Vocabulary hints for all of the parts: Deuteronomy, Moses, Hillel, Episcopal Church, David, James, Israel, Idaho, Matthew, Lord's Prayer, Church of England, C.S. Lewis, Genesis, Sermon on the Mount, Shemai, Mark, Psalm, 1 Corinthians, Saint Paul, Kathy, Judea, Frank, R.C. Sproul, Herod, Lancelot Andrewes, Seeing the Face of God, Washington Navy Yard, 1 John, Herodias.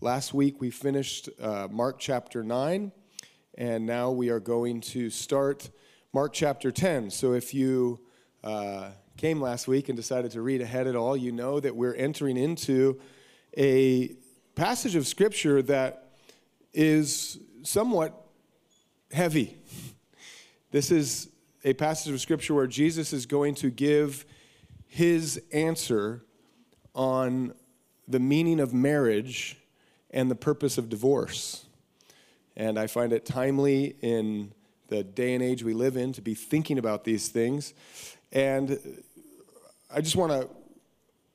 Last week we finished Mark chapter 9, and now we are going to start Mark chapter 10. So if you came last week and decided to read ahead at all, you know that we're entering into a passage of Scripture that is somewhat heavy. This is a passage of Scripture where Jesus is going to give his answer on the meaning of marriage and the purpose of divorce. And I find it timely in the day and age we live in to be thinking about these things. And I just want to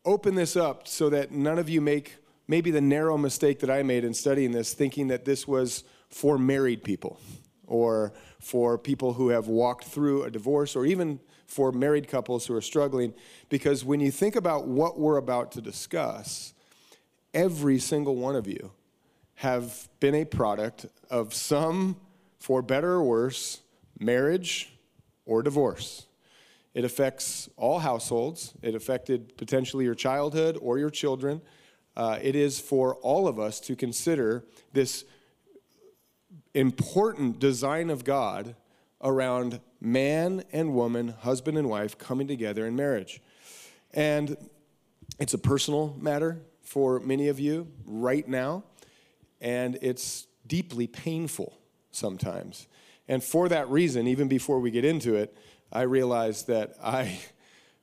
open this up so that none of you make maybe the narrow mistake that I made in studying this, thinking that this was for married people or for people who have walked through a divorce or even for married couples who are struggling. Because when you think about what we're about to discuss, every single one of you have been a product of some, for better or worse, marriage or divorce. It affects all households. It affected potentially your childhood or your children. It is for all of us to consider this important design of God around man and woman, husband and wife, coming together in marriage. And it's a personal matter for many of you right now, and it's deeply painful sometimes. And for that reason, even before we get into it, I realized that I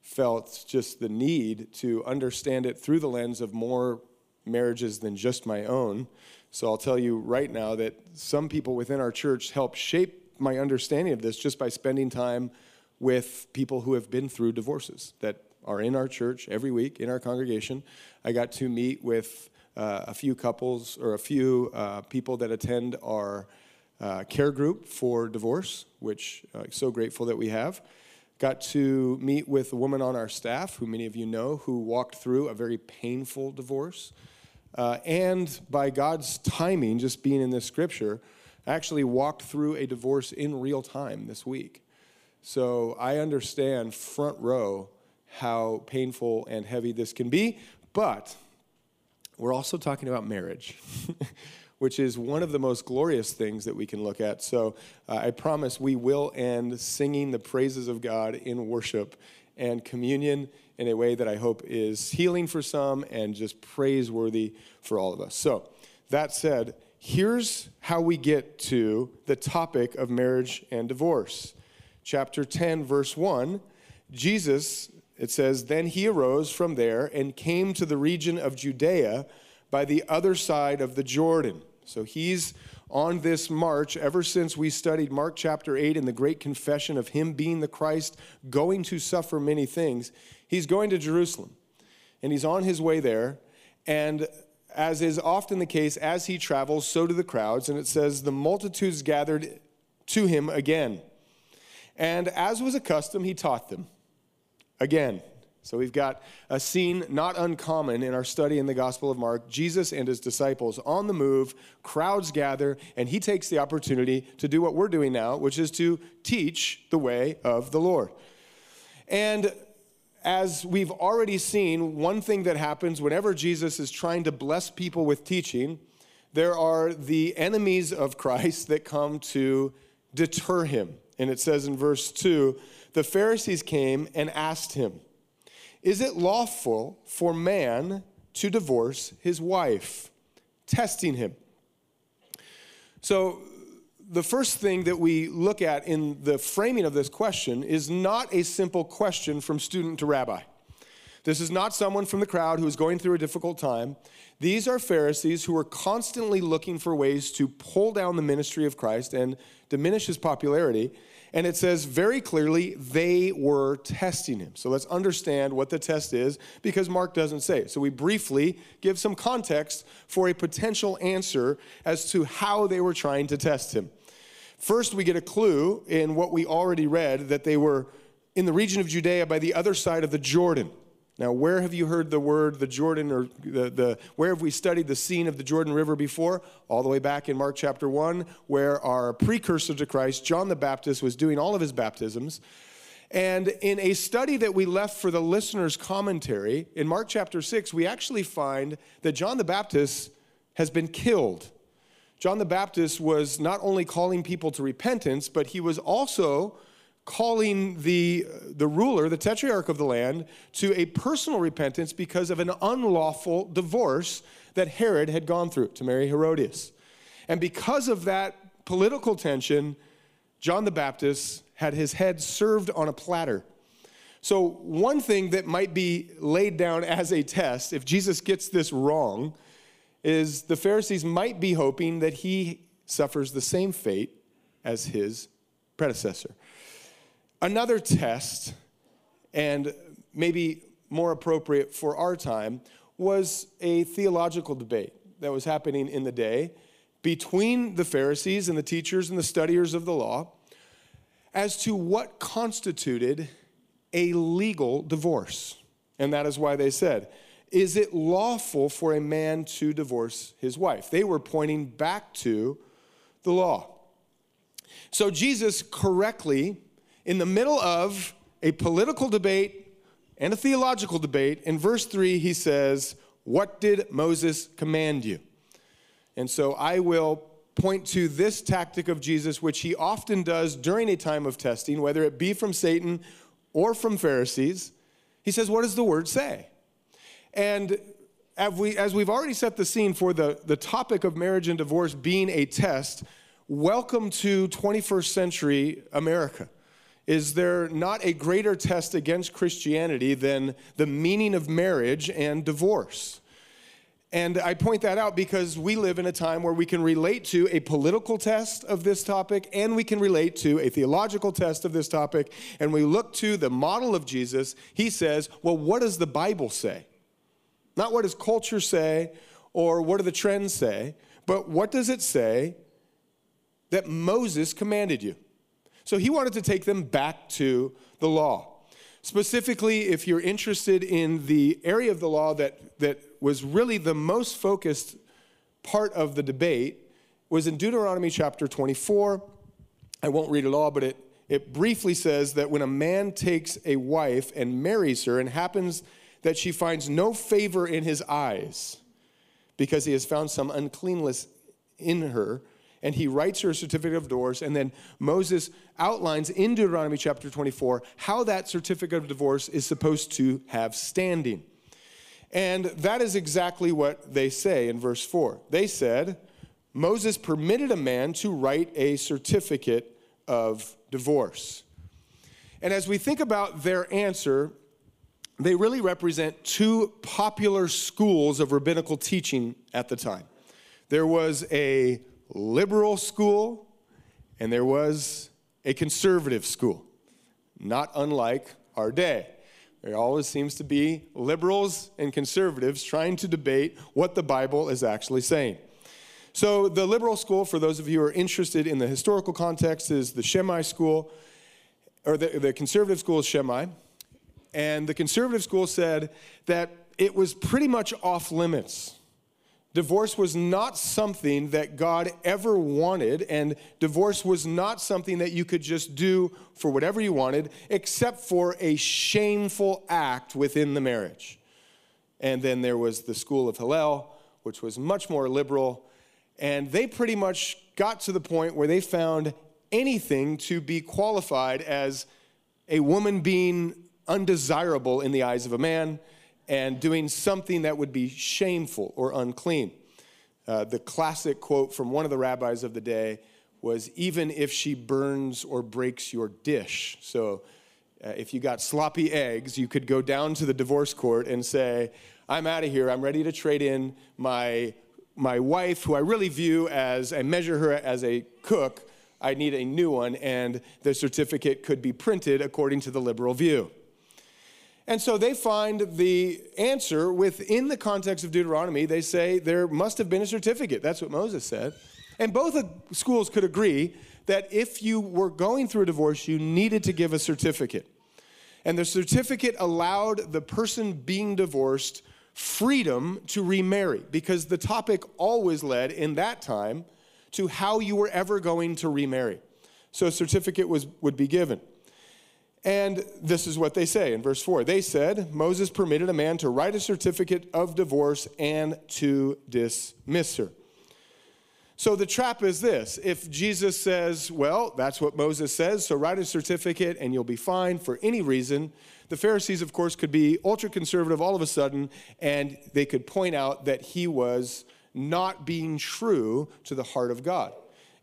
felt just the need to understand it through the lens of more marriages than just my own. So I'll tell you right now that some people within our church help shape my understanding of this just by spending time with people who have been through divorces that are in our church every week, in our congregation. I got to meet with a few couples or a few people that attend our care group for divorce, which I'm so grateful that we have. Got to meet with a woman on our staff, who many of you know, who walked through a very painful divorce. And by God's timing, just being in this scripture, I actually walked through a divorce in real time this week. So I understand front row how painful and heavy this can be, but we're also talking about marriage, which is one of the most glorious things that we can look at. So I promise we will end singing the praises of God in worship and communion in a way that I hope is healing for some and just praiseworthy for all of us. So that said, here's how we get to the topic of marriage and divorce. Chapter 10, verse 1, Jesus, it says, "Then he arose from there and came to the region of Judea by the other side of the Jordan." So he's on this march ever since we studied Mark chapter 8 and the great confession of him being the Christ, going to suffer many things. He's going to Jerusalem, and he's on his way there. And as is often the case, as he travels, so do the crowds. And it says, "The multitudes gathered to him again. And as was a custom, he taught them." Again, so we've got a scene not uncommon in our study in the Gospel of Mark, Jesus and his disciples on the move, crowds gather, and he takes the opportunity to do what we're doing now, which is to teach the way of the Lord. And as we've already seen, one thing that happens whenever Jesus is trying to bless people with teaching, there are the enemies of Christ that come to deter him. And it says in verse 2, "The Pharisees came and asked him, 'Is it lawful for man to divorce his wife?'" Testing him. So the first thing that we look at in the framing of this question is not a simple question from student to rabbi. This is not someone from the crowd who is going through a difficult time. These are Pharisees who are constantly looking for ways to pull down the ministry of Christ and diminish his popularity. And it says very clearly, they were testing him. So let's understand what the test is, because Mark doesn't say. So we briefly give some context for a potential answer as to how they were trying to test him. First, we get a clue in what we already read, that they were in the region of Judea by the other side of the Jordan. Now, where have you heard the word, the Jordan, or where have we studied the scene of the Jordan River before? All the way back in Mark chapter 1, where our precursor to Christ, John the Baptist, was doing all of his baptisms. And in a study that we left for the listener's commentary, in Mark chapter 6, we actually find that John the Baptist has been killed. John the Baptist was not only calling people to repentance, but he was also calling the ruler, the tetrarch of the land, to a personal repentance because of an unlawful divorce that Herod had gone through to marry Herodias. And because of that political tension, John the Baptist had his head served on a platter. So one thing that might be laid down as a test, if Jesus gets this wrong, is the Pharisees might be hoping that he suffers the same fate as his predecessor. Another test, and maybe more appropriate for our time, was a theological debate that was happening in the day between the Pharisees and the teachers and the studiers of the law as to what constituted a legal divorce. And that is why they said, is it lawful for a man to divorce his wife? They were pointing back to the law. So Jesus correctly, in the middle of a political debate and a theological debate, in verse 3 he says, what did Moses command you? And so I will point to this tactic of Jesus, which he often does during a time of testing, whether it be from Satan or from Pharisees. He says, what does the word say? And as we've already set the scene for the topic of marriage and divorce being a test, welcome to 21st century America. Is there not a greater test against Christianity than the meaning of marriage and divorce? And I point that out because we live in a time where we can relate to a political test of this topic, and we can relate to a theological test of this topic, and we look to the model of Jesus. He says, well, what does the Bible say? Not what does culture say, or what do the trends say, but what does it say that Moses commanded you? So he wanted to take them back to the law. Specifically, if you're interested in the area of the law that was really the most focused part of the debate, was in Deuteronomy chapter 24. I won't read it all, but it briefly says that when a man takes a wife and marries her, and happens that she finds no favor in his eyes because he has found some uncleanness in her, and he writes her a certificate of divorce, and then Moses outlines in Deuteronomy chapter 24 how that certificate of divorce is supposed to have standing. And that is exactly what they say in verse 4. They said, Moses permitted a man to write a certificate of divorce. And as we think about their answer, they really represent two popular schools of rabbinical teaching at the time. There was a liberal school, and there was a conservative school, not unlike our day. There always seems to be liberals and conservatives trying to debate what the Bible is actually saying. So the liberal school, for those of you who are interested in the historical context, is the Shemai school, or the conservative school is Shemai. And the conservative school said that it was pretty much off limits. Divorce was not something that God ever wanted, and divorce was not something that you could just do for whatever you wanted, except for a shameful act within the marriage. And then there was the school of Hillel, which was much more liberal, and they pretty much got to the point where they found anything to be qualified as a woman being undesirable in the eyes of a man, and doing something that would be shameful or unclean. The classic quote from one of the rabbis of the day was, even if she burns or breaks your dish. So if you got sloppy eggs, you could go down to the divorce court and say, I'm out of here. I'm ready to trade in my wife, who I really view as, I measure her as a cook. I need a new one, and the certificate could be printed according to the liberal view. And so they find the answer within the context of Deuteronomy. They say there must have been a certificate. That's what Moses said. And both schools could agree that if you were going through a divorce, you needed to give a certificate. And the certificate allowed the person being divorced freedom to remarry, because the topic always led in that time to how you were ever going to remarry. So a certificate would be given. And this is what they say in verse 4. They said, Moses permitted a man to write a certificate of divorce and to dismiss her. So the trap is this. If Jesus says, well, that's what Moses says, so write a certificate and you'll be fine for any reason, the Pharisees, of course, could be ultra-conservative all of a sudden, and they could point out that he was not being true to the heart of God.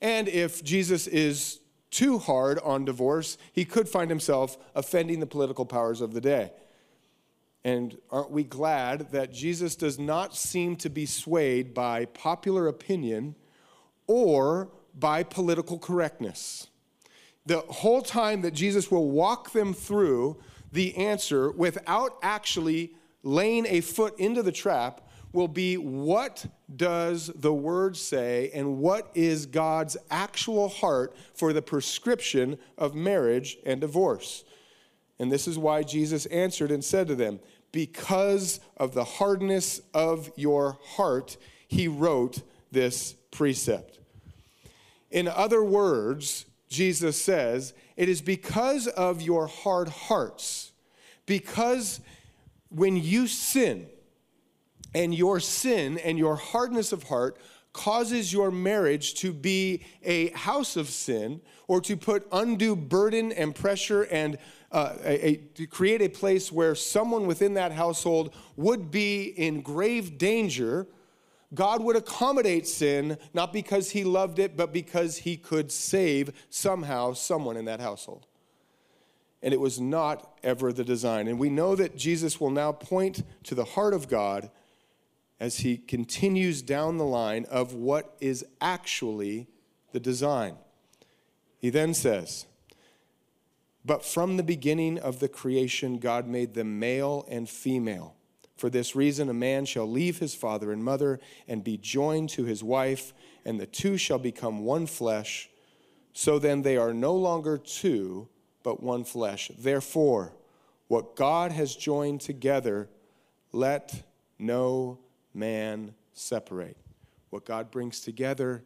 And if Jesus is too hard on divorce, he could find himself offending the political powers of the day. And aren't we glad that Jesus does not seem to be swayed by popular opinion or by political correctness? The whole time that Jesus will walk them through the answer without actually laying a foot into the trap will be, what does the word say, and what is God's actual heart for the prescription of marriage and divorce? And this is why Jesus answered and said to them, because of the hardness of your heart, he wrote this precept. In other words, Jesus says, it is because of your hard hearts, because when you sin, and your sin and your hardness of heart causes your marriage to be a house of sin, or to put undue burden and pressure and to create a place where someone within that household would be in grave danger, God would accommodate sin, not because he loved it, but because he could save somehow someone in that household. And it was not ever the design. And we know that Jesus will now point to the heart of God as he continues down the line of what is actually the design. He then says, but from the beginning of the creation, God made them male and female. For this reason, a man shall leave his father and mother and be joined to his wife, and the two shall become one flesh. So then they are no longer two, but one flesh. Therefore, what God has joined together, let no man separate. What God brings together,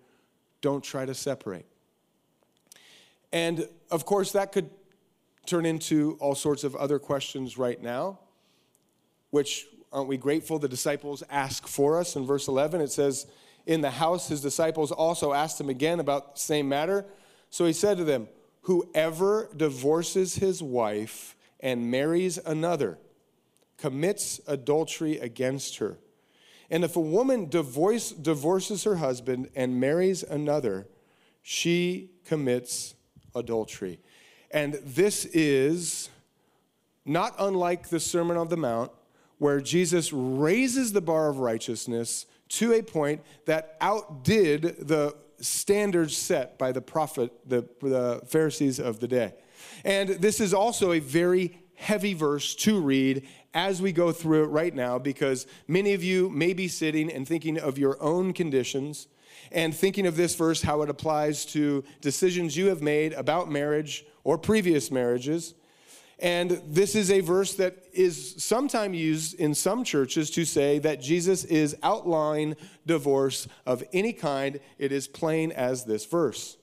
don't try to separate. And of course, that could turn into all sorts of other questions right now, which, aren't we grateful the disciples ask for us? In verse 11, it says, in the house, his disciples also asked him again about the same matter. So he said to them, whoever divorces his wife and marries another commits adultery against her. And if a woman divorces her husband and marries another, she commits adultery. And this is not unlike the Sermon on the Mount, where Jesus raises the bar of righteousness to a point that outdid the standards set by the Pharisees of the day. And this is also a very heavy verse to read as we go through it right now, because many of you may be sitting and thinking of your own conditions and thinking of this verse, how it applies to decisions you have made about marriage or previous marriages. And this is a verse that is sometimes used in some churches to say that Jesus is outlawing divorce of any kind. It is plain as this verse.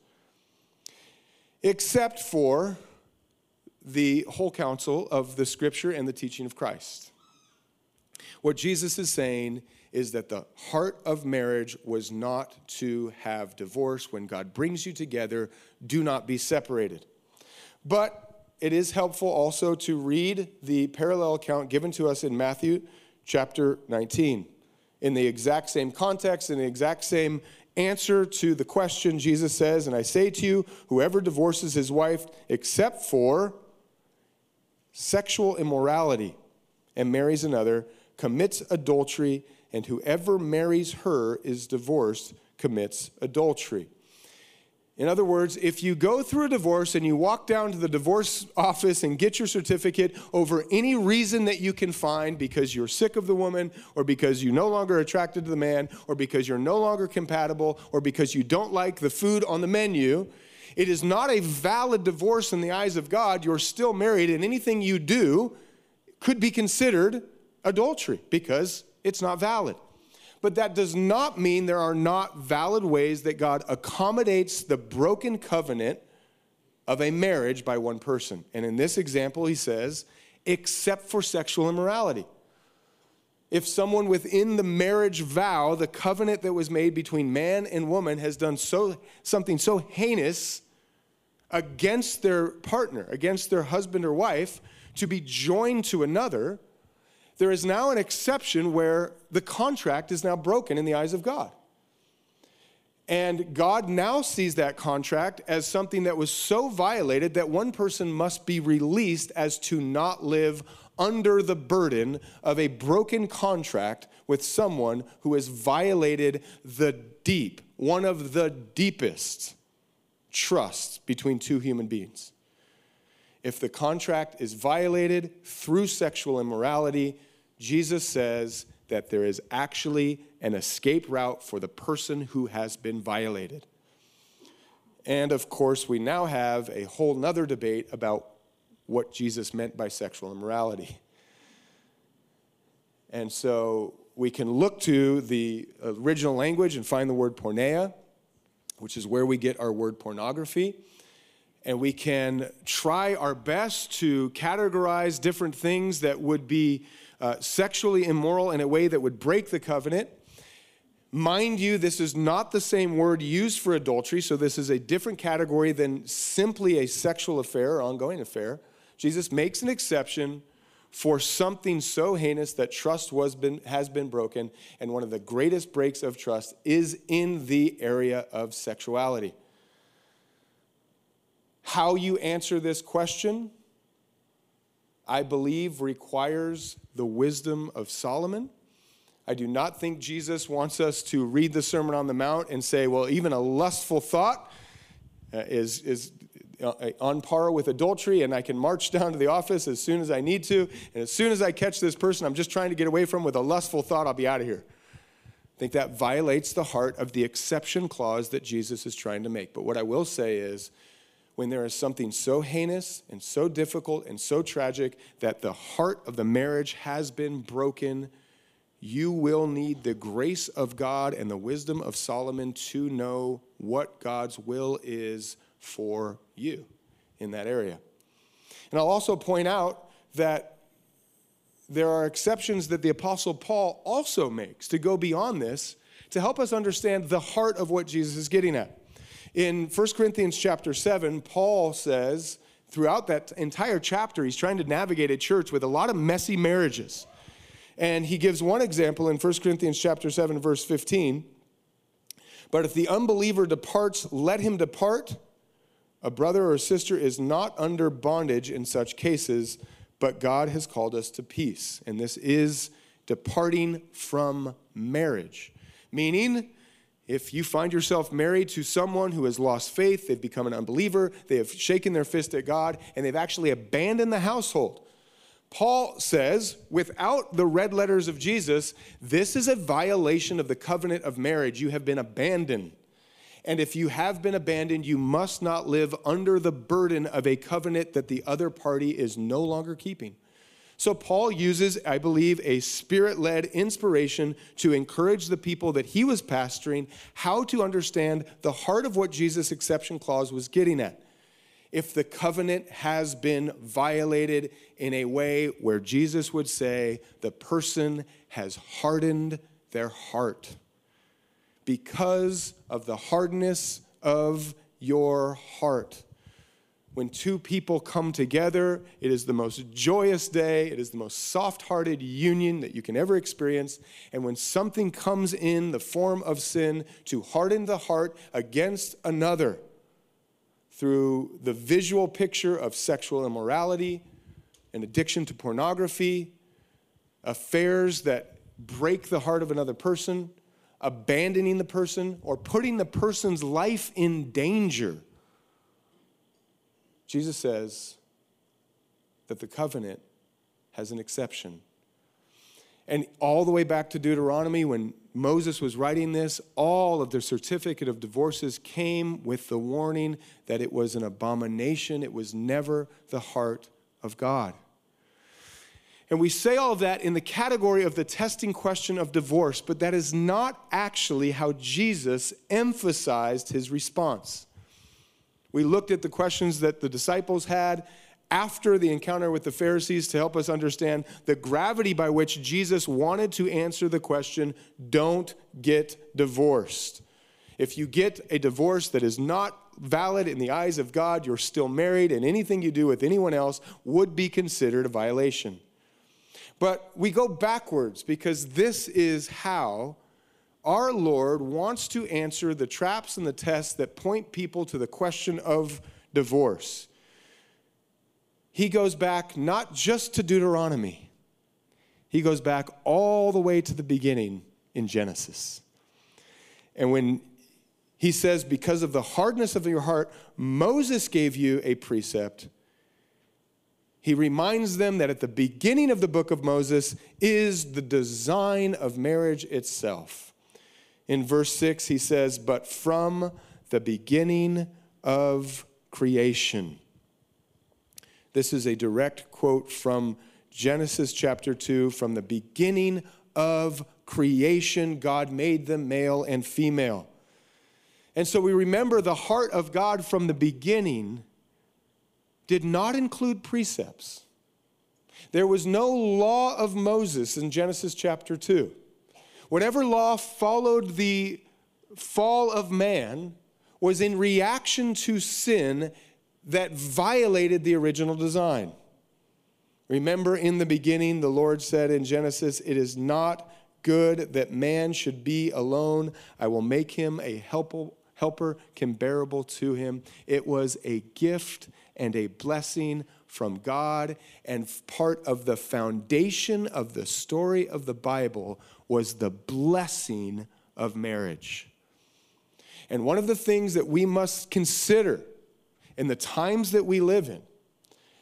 Except for the whole counsel of the Scripture and the teaching of Christ. What Jesus is saying is that the heart of marriage was not to have divorce. When God brings you together, do not be separated. But it is helpful also to read the parallel account given to us in Matthew chapter 19. In the exact same context, in the exact same answer to the question, Jesus says, and I say to you, whoever divorces his wife except for sexual immorality and marries another commits adultery, and whoever marries her is divorced commits adultery. In other words, if you go through a divorce and you walk down to the divorce office and get your certificate over any reason that you can find, because you're sick of the woman, or because you're no longer attracted to the man, or because you're no longer compatible, or because you don't like the food on the menu, it is not a valid divorce in the eyes of God. You're still married, and anything you do could be considered adultery because it's not valid. But that does not mean there are not valid ways that God accommodates the broken covenant of a marriage by one person. And in this example, he says, except for sexual immorality. If someone within the marriage vow, the covenant that was made between man and woman, has done something so heinous against their partner, against their husband or wife, to be joined to another, there is now an exception where the contract is now broken in the eyes of God. And God now sees that contract as something that was so violated that one person must be released as to not live under the burden of a broken contract with someone who has violated the deep, one of the deepest trusts between two human beings. If the contract is violated through sexual immorality, Jesus says that there is actually an escape route for the person who has been violated. And of course, we now have a whole nother debate about what Jesus meant by sexual immorality. And so we can look to the original language and find the word porneia, which is where we get our word pornography. And we can try our best to categorize different things that would be sexually immoral in a way that would break the covenant. Mind you, this is not the same word used for adultery, so this is a different category than simply a sexual affair or ongoing affair. Jesus makes an exception for something so heinous that trust has been broken, and one of the greatest breaks of trust is in the area of sexuality. How you answer this question, I believe, requires the wisdom of Solomon. I do not think Jesus wants us to read the Sermon on the Mount and say, well, even a lustful thought is on par with adultery, and I can march down to the office as soon as I need to, and as soon as I catch this person I'm just trying to get away from with a lustful thought, I'll be out of here. I think that violates the heart of the exception clause that Jesus is trying to make. But what I will say is, when there is something so heinous and so difficult and so tragic that the heart of the marriage has been broken, you will need the grace of God and the wisdom of Solomon to know what God's will is for you in that area. And I'll also point out that there are exceptions that the Apostle Paul also makes to go beyond this to help us understand the heart of what Jesus is getting at. In 1 Corinthians chapter 7, Paul says, throughout that entire chapter, he's trying to navigate a church with a lot of messy marriages. And he gives one example in 1 Corinthians chapter 7, verse 15. But if the unbeliever departs, let him depart. A brother or sister is not under bondage in such cases, but God has called us to peace. And this is departing from marriage, meaning, if you find yourself married to someone who has lost faith, they've become an unbeliever, they have shaken their fist at God, and they've actually abandoned the household, Paul says, without the red letters of Jesus, this is a violation of the covenant of marriage. You have been abandoned. And if you have been abandoned, you must not live under the burden of a covenant that the other party is no longer keeping. So Paul uses, I believe, a spirit-led inspiration to encourage the people that he was pastoring how to understand the heart of what Jesus' exception clause was getting at. If the covenant has been violated in a way where Jesus would say the person has hardened their heart because of the hardness of your heart. When two people come together, it is the most joyous day. It is the most soft-hearted union that you can ever experience. And when something comes in the form of sin to harden the heart against another through the visual picture of sexual immorality, an addiction to pornography, affairs that break the heart of another person, abandoning the person, or putting the person's life in danger, Jesus says that the covenant has an exception. And all the way back to Deuteronomy, when Moses was writing this, all of the certificate of divorces came with the warning that it was an abomination. It was never the heart of God. And we say all of that in the category of the testing question of divorce, but that is not actually how Jesus emphasized his response. We looked at the questions that the disciples had after the encounter with the Pharisees to help us understand the gravity by which Jesus wanted to answer the question, don't get divorced. If you get a divorce that is not valid in the eyes of God, you're still married, and anything you do with anyone else would be considered a violation. But we go backwards because this is how our Lord wants to answer the traps and the tests that point people to the question of divorce. He goes back not just to Deuteronomy. He goes back all the way to the beginning in Genesis. And when he says, because of the hardness of your heart, Moses gave you a precept, he reminds them that at the beginning of the book of Moses is the design of marriage itself. In verse 6, he says, but from the beginning of creation. This is a direct quote from Genesis chapter 2. From the beginning of creation, God made them male and female. And so we remember the heart of God from the beginning did not include precepts. There was no law of Moses in Genesis chapter 2. Whatever law followed the fall of man was in reaction to sin that violated the original design. Remember, in the beginning, the Lord said in Genesis, it is not good that man should be alone. I will make him a helper comparable to him. It was a gift and a blessing from God, and part of the foundation of the story of the Bible was the blessing of marriage. And one of the things that we must consider in the times that we live in,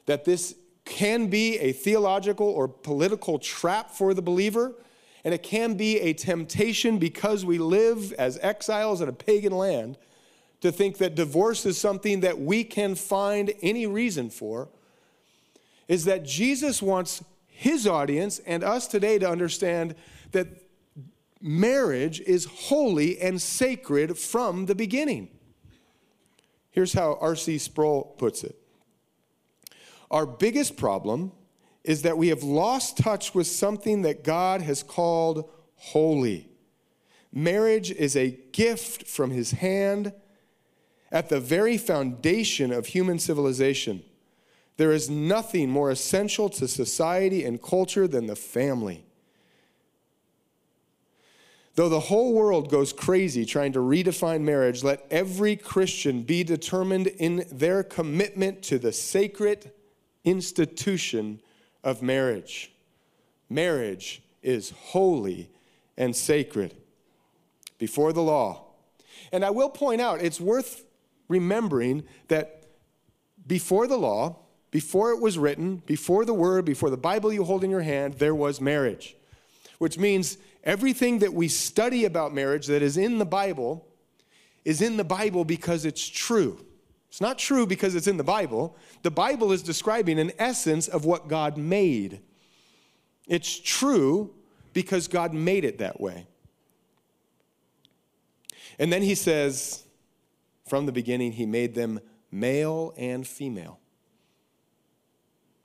that this can be a theological or political trap for the believer, and it can be a temptation because we live as exiles in a pagan land, to think that divorce is something that we can find any reason for, is that Jesus wants his audience and us today to understand that marriage is holy and sacred from the beginning. Here's how R.C. Sproul puts it. Our biggest problem is that we have lost touch with something that God has called holy. Marriage is a gift from his hand. At the very foundation of human civilization, there is nothing more essential to society and culture than the family. Though the whole world goes crazy trying to redefine marriage, let every Christian be determined in their commitment to the sacred institution of marriage. Marriage is holy and sacred before the law. And I will point out, it's worth remembering that before the law, before it was written, before the word, before the Bible you hold in your hand, there was marriage, which means everything that we study about marriage that is in the Bible because it's true. It's not true because it's in the Bible. The Bible is describing an essence of what God made. It's true because God made it that way. And then he says, from the beginning, he made them male and female.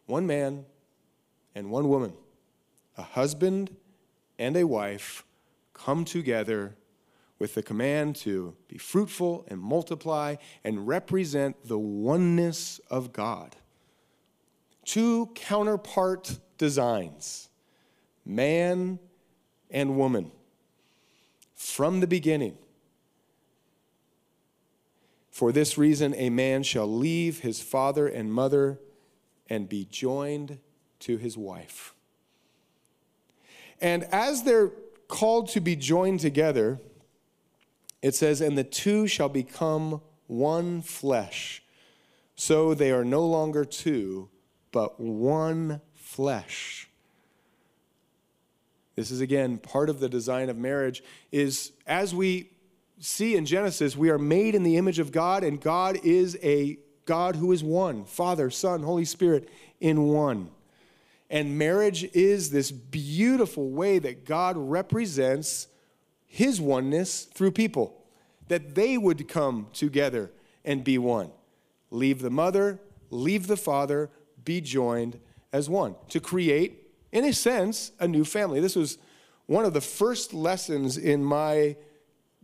One man and one woman, a husband and a wife, come together with the command to be fruitful and multiply and represent the oneness of God. Two counterpart designs, man and woman, from the beginning. For this reason, a man shall leave his father and mother and be joined to his wife. And as they're called to be joined together, it says, and the two shall become one flesh. So they are no longer two, but one flesh. This is, again, part of the design of marriage is as we see in Genesis, we are made in the image of God, and God is a God who is one, Father, Son, Holy Spirit, in one. And marriage is this beautiful way that God represents his oneness through people, that they would come together and be one. leave the mother, leave the father, be joined as one, to create, in a sense, a new family. This was one of the first lessons in my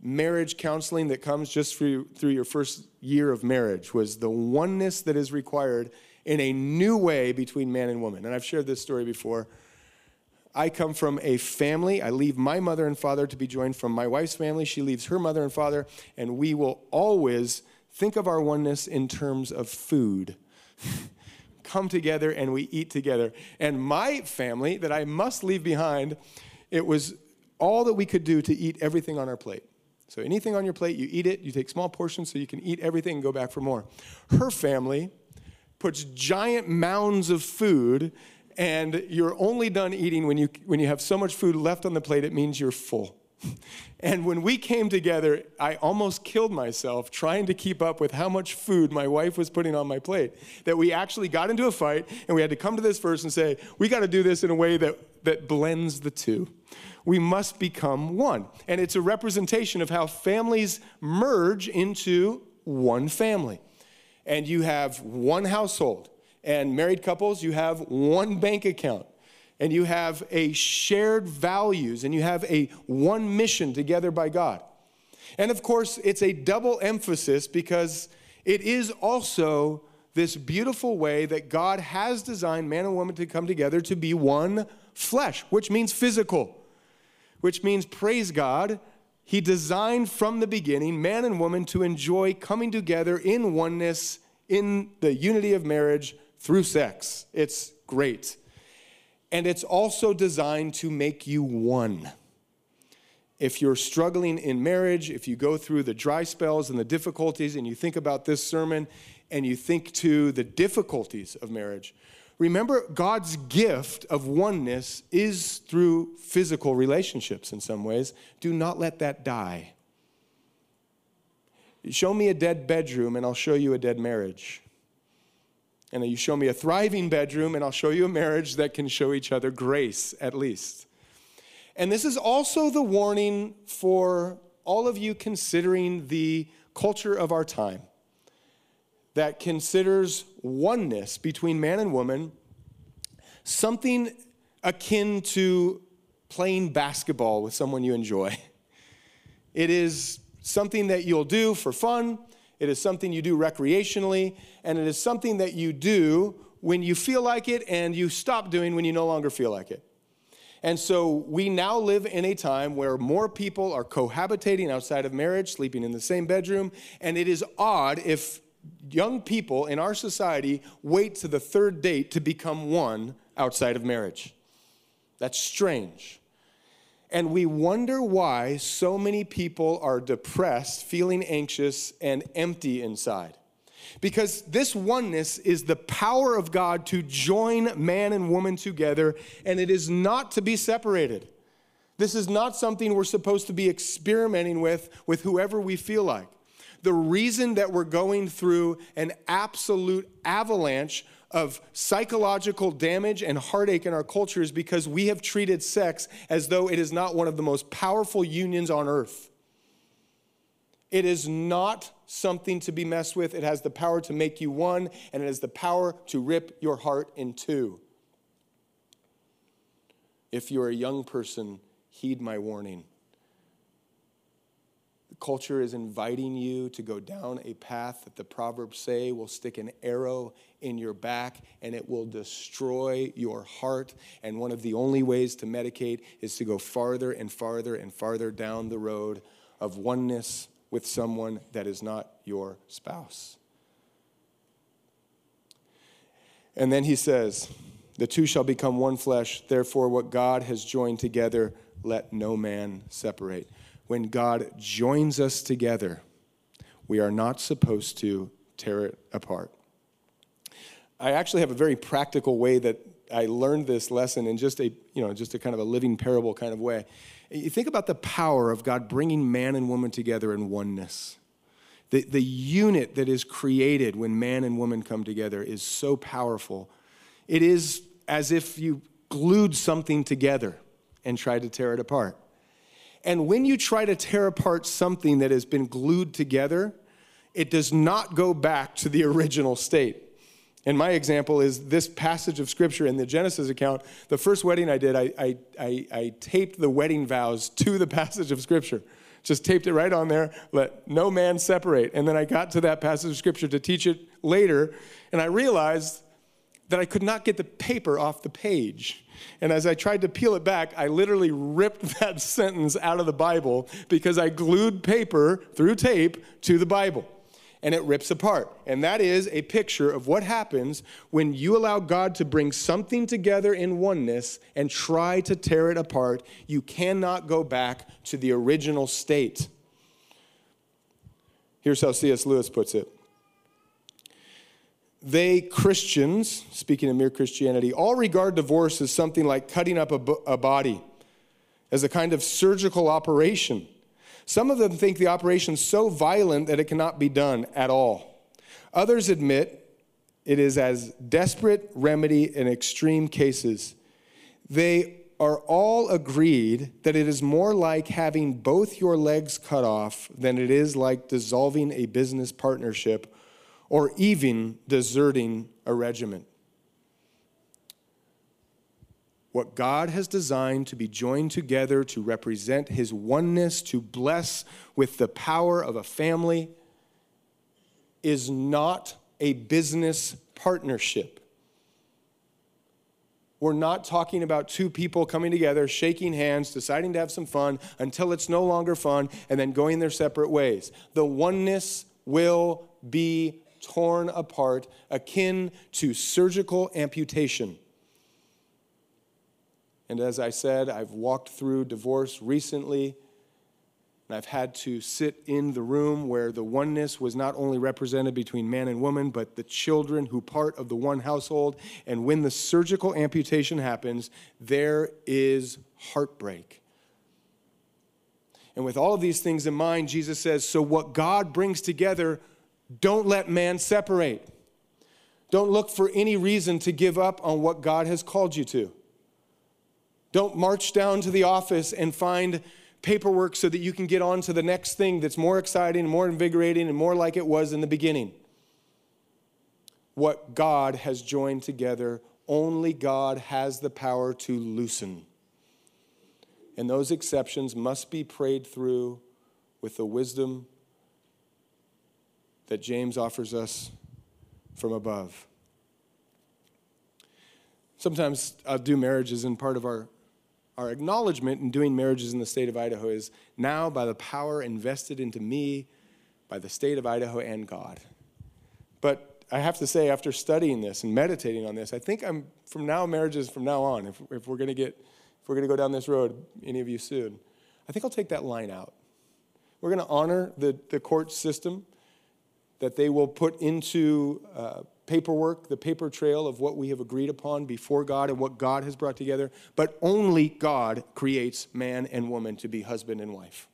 marriage counseling that comes just through your first year of marriage, was the oneness that is required in a new way between man and woman. And I've shared this story before. I come from a family. I leave my mother and father to be joined from my wife's family. She leaves her mother and father, and we will always think of our oneness in terms of food. Come together and we eat together. And my family that I must leave behind, it was all that we could do to eat everything on our plate. So anything on your plate, you eat it, you take small portions so you can eat everything and go back for more. Her family puts giant mounds of food, and you're only done eating when you have so much food left on the plate, it means you're full. And when we came together, I almost killed myself trying to keep up with how much food my wife was putting on my plate, that we actually got into a fight, and we had to come to this verse and say, we got to do this in a way that blends the two. We must become one. And it's a representation of how families merge into one family. And you have one household. And married couples, you have one bank account. And you have a shared values, and you have a one mission together by God. And of course, it's a double emphasis because it is also this beautiful way that God has designed man and woman to come together to be one flesh, which means physical, which means, praise God, he designed from the beginning man and woman to enjoy coming together in oneness, in the unity of marriage through sex. It's great. And it's also designed to make you one. If you're struggling in marriage, if you go through the dry spells and the difficulties, and you think about this sermon, and you think to the difficulties of marriage, remember God's gift of oneness is through physical relationships in some ways. Do not let that die. Show me a dead bedroom, and I'll show you a dead marriage. And you show me a thriving bedroom, and I'll show you a marriage that can show each other grace, at least. And this is also the warning for all of you considering the culture of our time that considers oneness between man and woman something akin to playing basketball with someone you enjoy. It is something that you'll do for fun. It is something you do recreationally, and it is something that you do when you feel like it and you stop doing when you no longer feel like it. And so we now live in a time where more people are cohabitating outside of marriage, sleeping in the same bedroom, and it is odd if young people in our society wait to the third date to become one outside of marriage. That's strange. And we wonder why so many people are depressed, feeling anxious, and empty inside. Because this oneness is the power of God to join man and woman together, and it is not to be separated. This is not something we're supposed to be experimenting with whoever we feel like. The reason that we're going through an absolute avalanche of psychological damage and heartache in our culture is because we have treated sex as though it is not one of the most powerful unions on earth. It is not something to be messed with. It has the power to make you one, and it has the power to rip your heart in two. If you're a young person, heed my warning. Culture is inviting you to go down a path that the Proverbs say will stick an arrow in your back, and it will destroy your heart. And one of the only ways to medicate is to go farther and farther and farther down the road of oneness with someone that is not your spouse. And then he says, the two shall become one flesh. Therefore, what God has joined together, let no man separate. When God joins us together, we are not supposed to tear it apart. I actually have a very practical way that I learned this lesson in just a kind of a living parable kind of way. You think about the power of God bringing man and woman together in oneness. The unit that is created when man and woman come together is so powerful. It is as if you glued something together and tried to tear it apart. And when you try to tear apart something that has been glued together, it does not go back to the original state. And my example is this passage of Scripture in the Genesis account. The first wedding I did, I taped the wedding vows to the passage of Scripture. Just taped it right on there, let no man separate. And then I got to that passage of Scripture to teach it later, and I realized that I could not get the paper off the page. And as I tried to peel it back, I literally ripped that sentence out of the Bible because I glued paper through tape to the Bible. And it rips apart. And that is a picture of what happens when you allow God to bring something together in oneness and try to tear it apart. You cannot go back to the original state. Here's how C.S. Lewis puts it. They, Christians, speaking of mere Christianity, all regard divorce as something like cutting up a body, as a kind of surgical operation. Some of them think the operation is so violent that it cannot be done at all. Others admit it is as desperate remedy in extreme cases. They are all agreed that it is more like having both your legs cut off than it is like dissolving a business partnership or even deserting a regiment. What God has designed to be joined together to represent his oneness, to bless with the power of a family, is not a business partnership. We're not talking about two people coming together, shaking hands, deciding to have some fun until it's no longer fun, and then going their separate ways. The oneness will be torn apart, akin to surgical amputation. And as I said, I've walked through divorce recently, and I've had to sit in the room where the oneness was not only represented between man and woman, but the children who part of the one household. And when the surgical amputation happens, there is heartbreak. And with all of these things in mind, Jesus says, so what God brings together, don't let man separate. Don't look for any reason to give up on what God has called you to. Don't march down to the office and find paperwork so that you can get on to the next thing that's more exciting, more invigorating, and more like it was in the beginning. What God has joined together, only God has the power to loosen. And those exceptions must be prayed through with the wisdom that James offers us from above. Sometimes I'll do marriages, and part of our acknowledgement in doing marriages in the state of Idaho is, now by the power invested into me by the state of Idaho and God. But I have to say, after studying this and meditating on this, I think marriages from now on, if we're going to go down this road, any of you soon, I think I'll take that line out. We're going to honor the court system that they will put into paperwork, the paper trail of what we have agreed upon before God and what God has brought together. But only God creates man and woman to be husband and wife.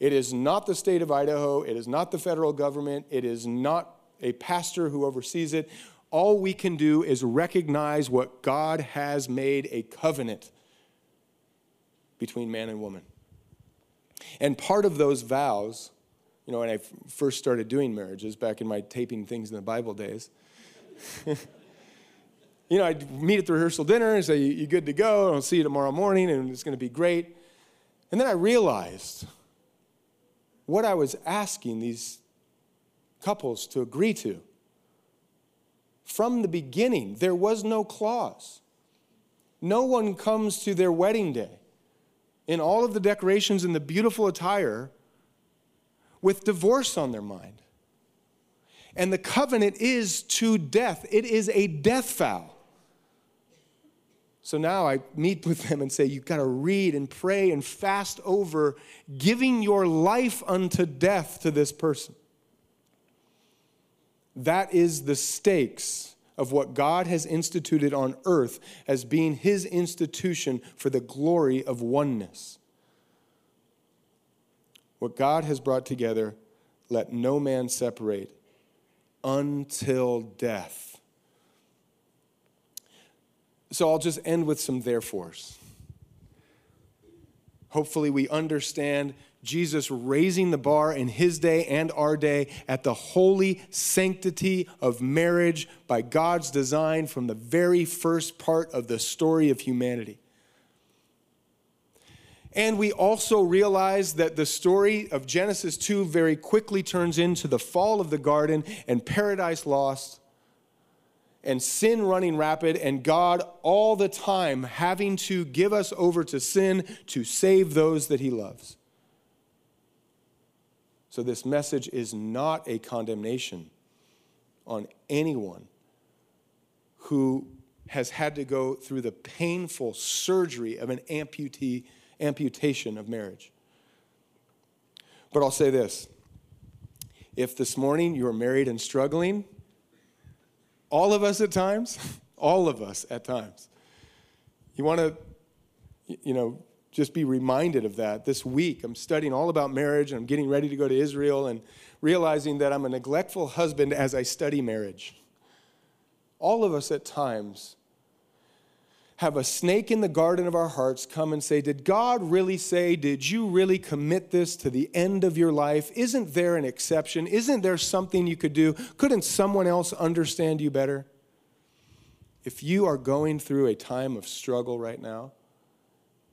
It is not the state of Idaho. It is not the federal government. It is not a pastor who oversees it. All we can do is recognize what God has made a covenant between man and woman. And part of those vows, you know, when I first started doing marriages back in my taping things in the Bible days, you know, I'd meet at the rehearsal dinner and say, you good to go? I'll see you tomorrow morning, and it's going to be great. And then I realized what I was asking these couples to agree to. From the beginning, there was no clause. No one comes to their wedding day in all of the decorations and the beautiful attire with divorce on their mind. And the covenant is to death. It is a death vow. So now I meet with them and say, you've got to read and pray and fast over giving your life unto death to this person. That is the stakes of what God has instituted on earth as being his institution for the glory of oneness. What God has brought together, let no man separate until death. So I'll just end with some therefores. Hopefully we understand Jesus raising the bar in his day and our day at the holy sanctity of marriage by God's design from the very first part of the story of humanity. And we also realize that the story of Genesis 2 very quickly turns into the fall of the garden and paradise lost and sin running rapid and God all the time having to give us over to sin to save those that he loves. So this message is not a condemnation on anyone who has had to go through the painful surgery of an amputation of marriage. But I'll say this. If this morning you are married and struggling, all of us at times, you want to, just be reminded of that. This week, I'm studying all about marriage, and I'm getting ready to go to Israel and realizing that I'm a neglectful husband as I study marriage. All of us at times have a snake in the garden of our hearts come and say, did God really say, did you really commit this to the end of your life? Isn't there an exception? Isn't there something you could do? Couldn't someone else understand you better? If you are going through a time of struggle right now,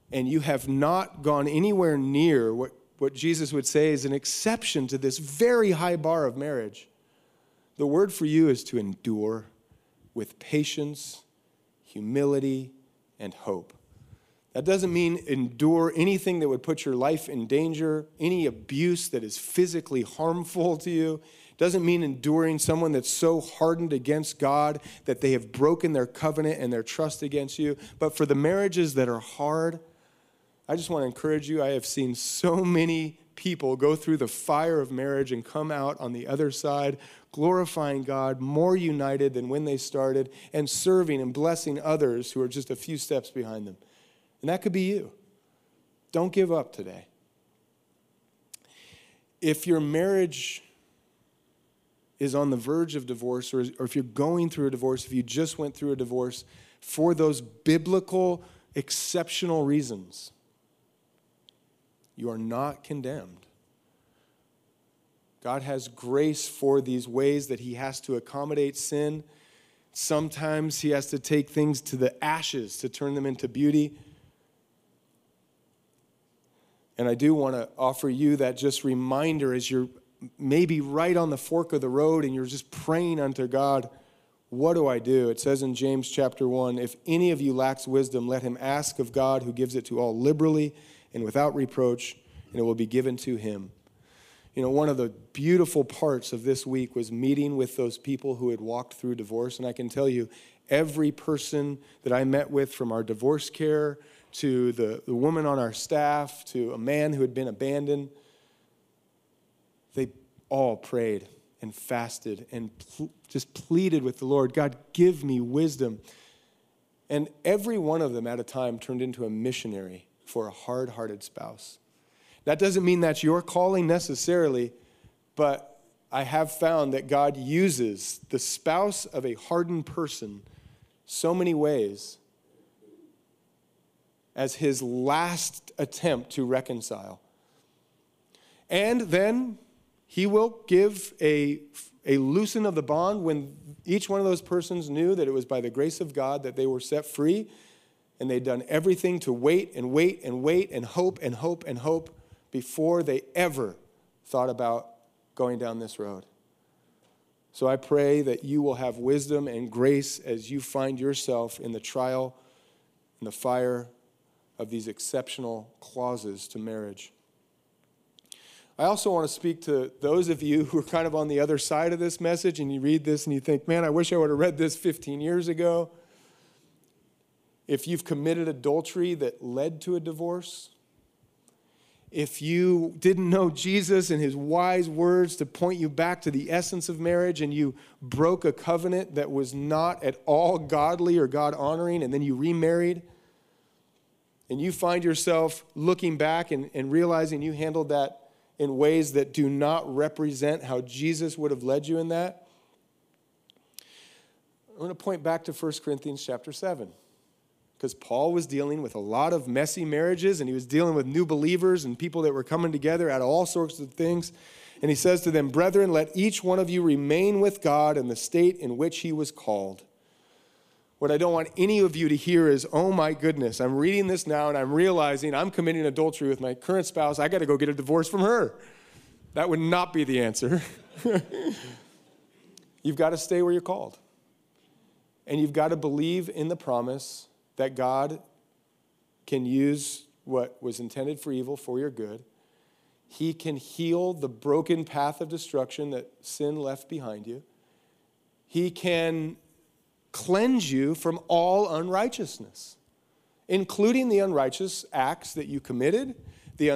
and you have not gone anywhere near what Jesus would say is an exception to this very high bar of marriage, the word for you is to endure with patience, humility, and hope. That doesn't mean endure anything that would put your life in danger, any abuse that is physically harmful to you. It doesn't mean enduring someone that's so hardened against God that they have broken their covenant and their trust against you. But for the marriages that are hard, I just want to encourage you. I have seen so many people go through the fire of marriage and come out on the other side, glorifying God, more united than when they started, and serving and blessing others who are just a few steps behind them. And that could be you. Don't give up today. If your marriage is on the verge of divorce, or if you're going through a divorce, if you just went through a divorce, for those biblical, exceptional reasons, you are not condemned. God has grace for these ways that he has to accommodate sin. Sometimes he has to take things to the ashes to turn them into beauty. And I do want to offer you that just reminder as you're maybe right on the fork of the road and you're just praying unto God, what do I do? It says in James chapter 1, if any of you lacks wisdom, let him ask of God who gives it to all liberally and without reproach, and it will be given to him. One of the beautiful parts of this week was meeting with those people who had walked through divorce. And I can tell you, every person that I met with, from our divorce care to the woman on our staff to a man who had been abandoned, they all prayed and fasted and just pleaded with the Lord, God, give me wisdom. And every one of them at a time turned into a missionary for a hard-hearted spouse. That doesn't mean that's your calling necessarily, but I have found that God uses the spouse of a hardened person so many ways as his last attempt to reconcile. And then he will give a loosen of the bond when each one of those persons knew that it was by the grace of God that they were set free, and they'd done everything to wait and hope. Before they ever thought about going down this road. So I pray that you will have wisdom and grace as you find yourself in the trial and the fire of these exceptional clauses to marriage. I also want to speak to those of you who are kind of on the other side of this message, and you read this and you think, man, I wish I would have read this 15 years ago. If you've committed adultery that led to a divorce, if you didn't know Jesus and his wise words to point you back to the essence of marriage and you broke a covenant that was not at all godly or God-honoring and then you remarried and you find yourself looking back and realizing you handled that in ways that do not represent how Jesus would have led you in that, I'm going to point back to 1 Corinthians chapter 7. because Paul was dealing with a lot of messy marriages, and he was dealing with new believers and people that were coming together out of all sorts of things. And he says to them, "Brethren, let each one of you remain with God in the state in which he was called." What I don't want any of you to hear is, "Oh my goodness, I'm reading this now and I'm realizing I'm committing adultery with my current spouse. I got to go get a divorce from her." That would not be the answer. You've got to stay where you're called. And you've got to believe in the promise that God can use what was intended for evil for your good. He can heal the broken path of destruction that sin left behind you. He can cleanse you from all unrighteousness, including the unrighteous acts that you committed, the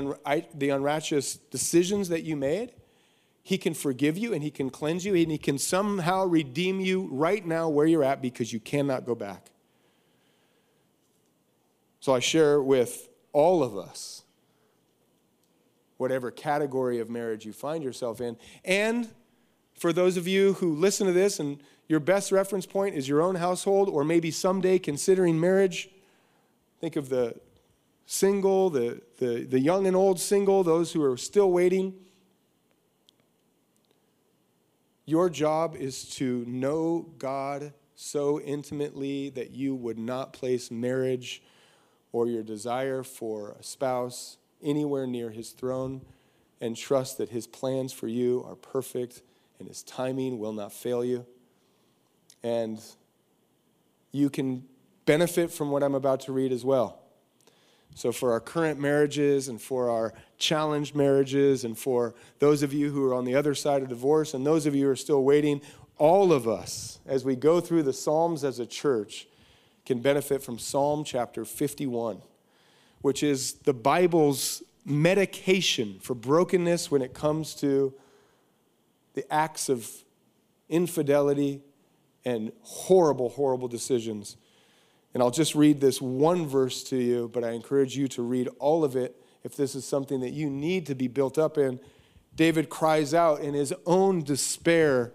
unrighteous decisions that you made. He can forgive you, and he can cleanse you, and he can somehow redeem you right now where you're at, because you cannot go back. So I share with all of us, whatever category of marriage you find yourself in. And for those of you who listen to this and your best reference point is your own household, or maybe someday considering marriage, think of the single, the young and old single, those who are still waiting. Your job is to know God so intimately that you would not place marriage or your desire for a spouse anywhere near his throne, and trust that his plans for you are perfect and his timing will not fail you. And you can benefit from what I'm about to read as well. So for our current marriages and for our challenged marriages and for those of you who are on the other side of divorce and those of you who are still waiting, all of us, as we go through the Psalms as a church, can benefit from Psalm chapter 51, which is the Bible's medication for brokenness when it comes to the acts of infidelity and horrible, horrible decisions. And I'll just read this one verse to you, but I encourage you to read all of it if this is something that you need to be built up in. David cries out in his own despair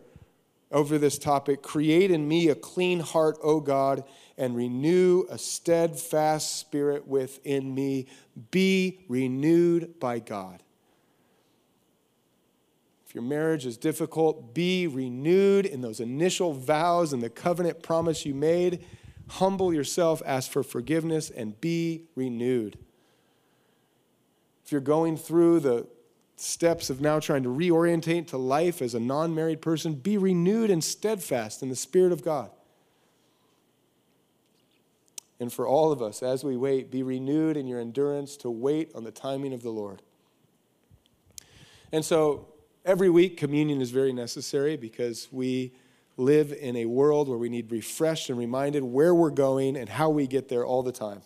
over this topic, "Create in me a clean heart, O God, and renew a steadfast spirit within me." Be renewed by God. If your marriage is difficult, be renewed in those initial vows and the covenant promise you made. Humble yourself, ask for forgiveness, and be renewed. If you're going through the steps of now trying to reorientate to life as a non-married person, be renewed and steadfast in the Spirit of God. And for all of us, as we wait, be renewed in your endurance to wait on the timing of the Lord. And so every week, communion is very necessary, because we live in a world where we need refreshed and reminded where we're going and how we get there all the time.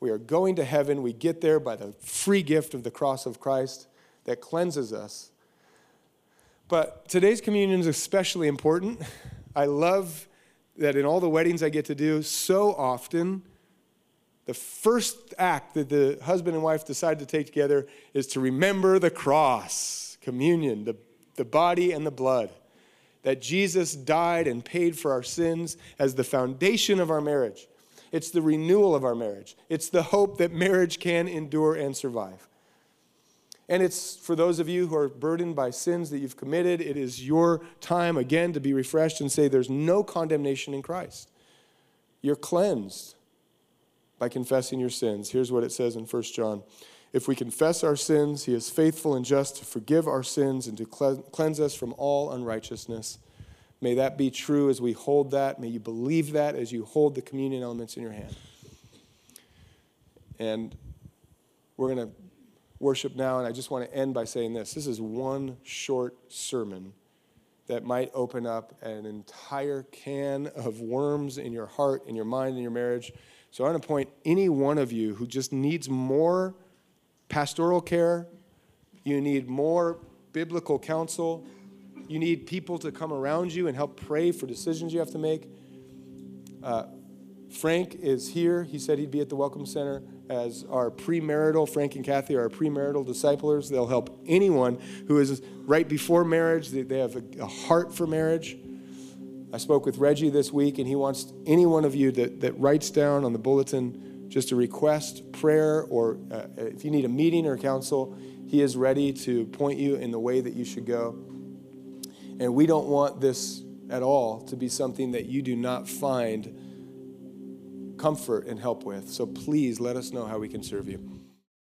We are going to heaven. We get there by the free gift of the cross of Christ that cleanses us. But today's communion is especially important. I love that in all the weddings I get to do, so often the first act that the husband and wife decide to take together is to remember the cross, communion, the body and the blood, that Jesus died and paid for our sins as the foundation of our marriage. It's the renewal of our marriage. It's the hope that marriage can endure and survive. And it's, for those of you who are burdened by sins that you've committed, it is your time again to be refreshed and say, there's no condemnation in Christ. You're cleansed by confessing your sins. Here's what it says in 1 John. If we confess our sins, he is faithful and just to forgive our sins and to cleanse us from all unrighteousness. May that be true as we hold that. May you believe that as you hold the communion elements in your hand. And we're going to worship now, and I just want to end by saying this. This is one short sermon that might open up an entire can of worms in your heart, in your mind, in your marriage. So I want to point any one of you who just needs more pastoral care, you need more biblical counsel, you need people to come around you and help pray for decisions you have to make. Frank is here. He said he'd be at the Welcome Center as our premarital. Frank and Kathy are our premarital disciplers. They'll help anyone who is right before marriage. They have a heart for marriage. I spoke with Reggie this week, and he wants any one of you that writes down on the bulletin just a request, prayer, or if you need a meeting or counsel, he is ready to point you in the way that you should go. And we don't want this at all to be something that you do not find comfort and help with. So please let us know how we can serve you.